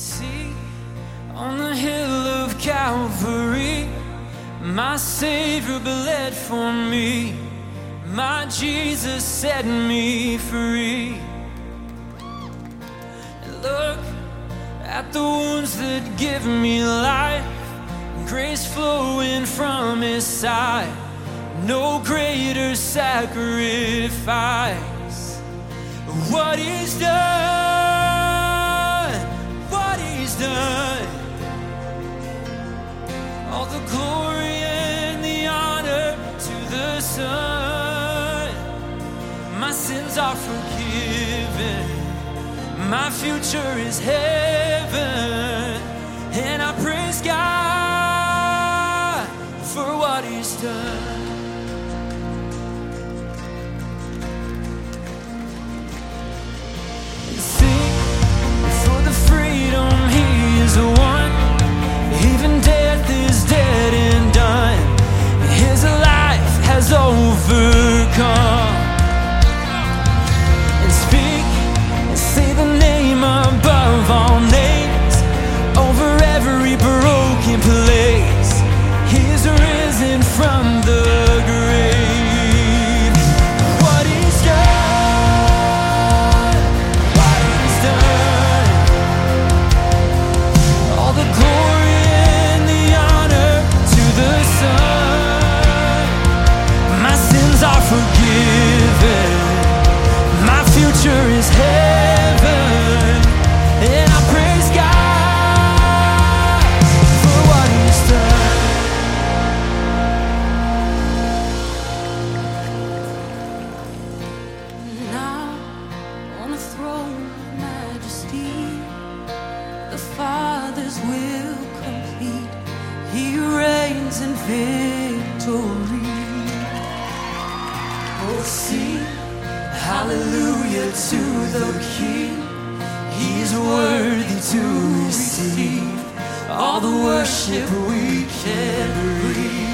see on the hill of Calvary, my Savior bled for me, my Jesus set me free. And look at the wounds that give me life, grace flowing from His side, no greater sacrifice. What He's done, what He's done, all the glory and the honor to the Son. My sins are forgiven, my future is heaven, and I praise God for what He's done. Overcome and speak and say the name above all names, over every broken place. He is risen from the grave. What He's done, what He's done, all the glory and the honor to the Son. Are forgiven, my future is heaven, and I praise God for what He's done. Now on the throne of majesty, the Father's will complete, He reigns in victory. Oh, see, hallelujah to the King. He is worthy to receive all the worship we can bring.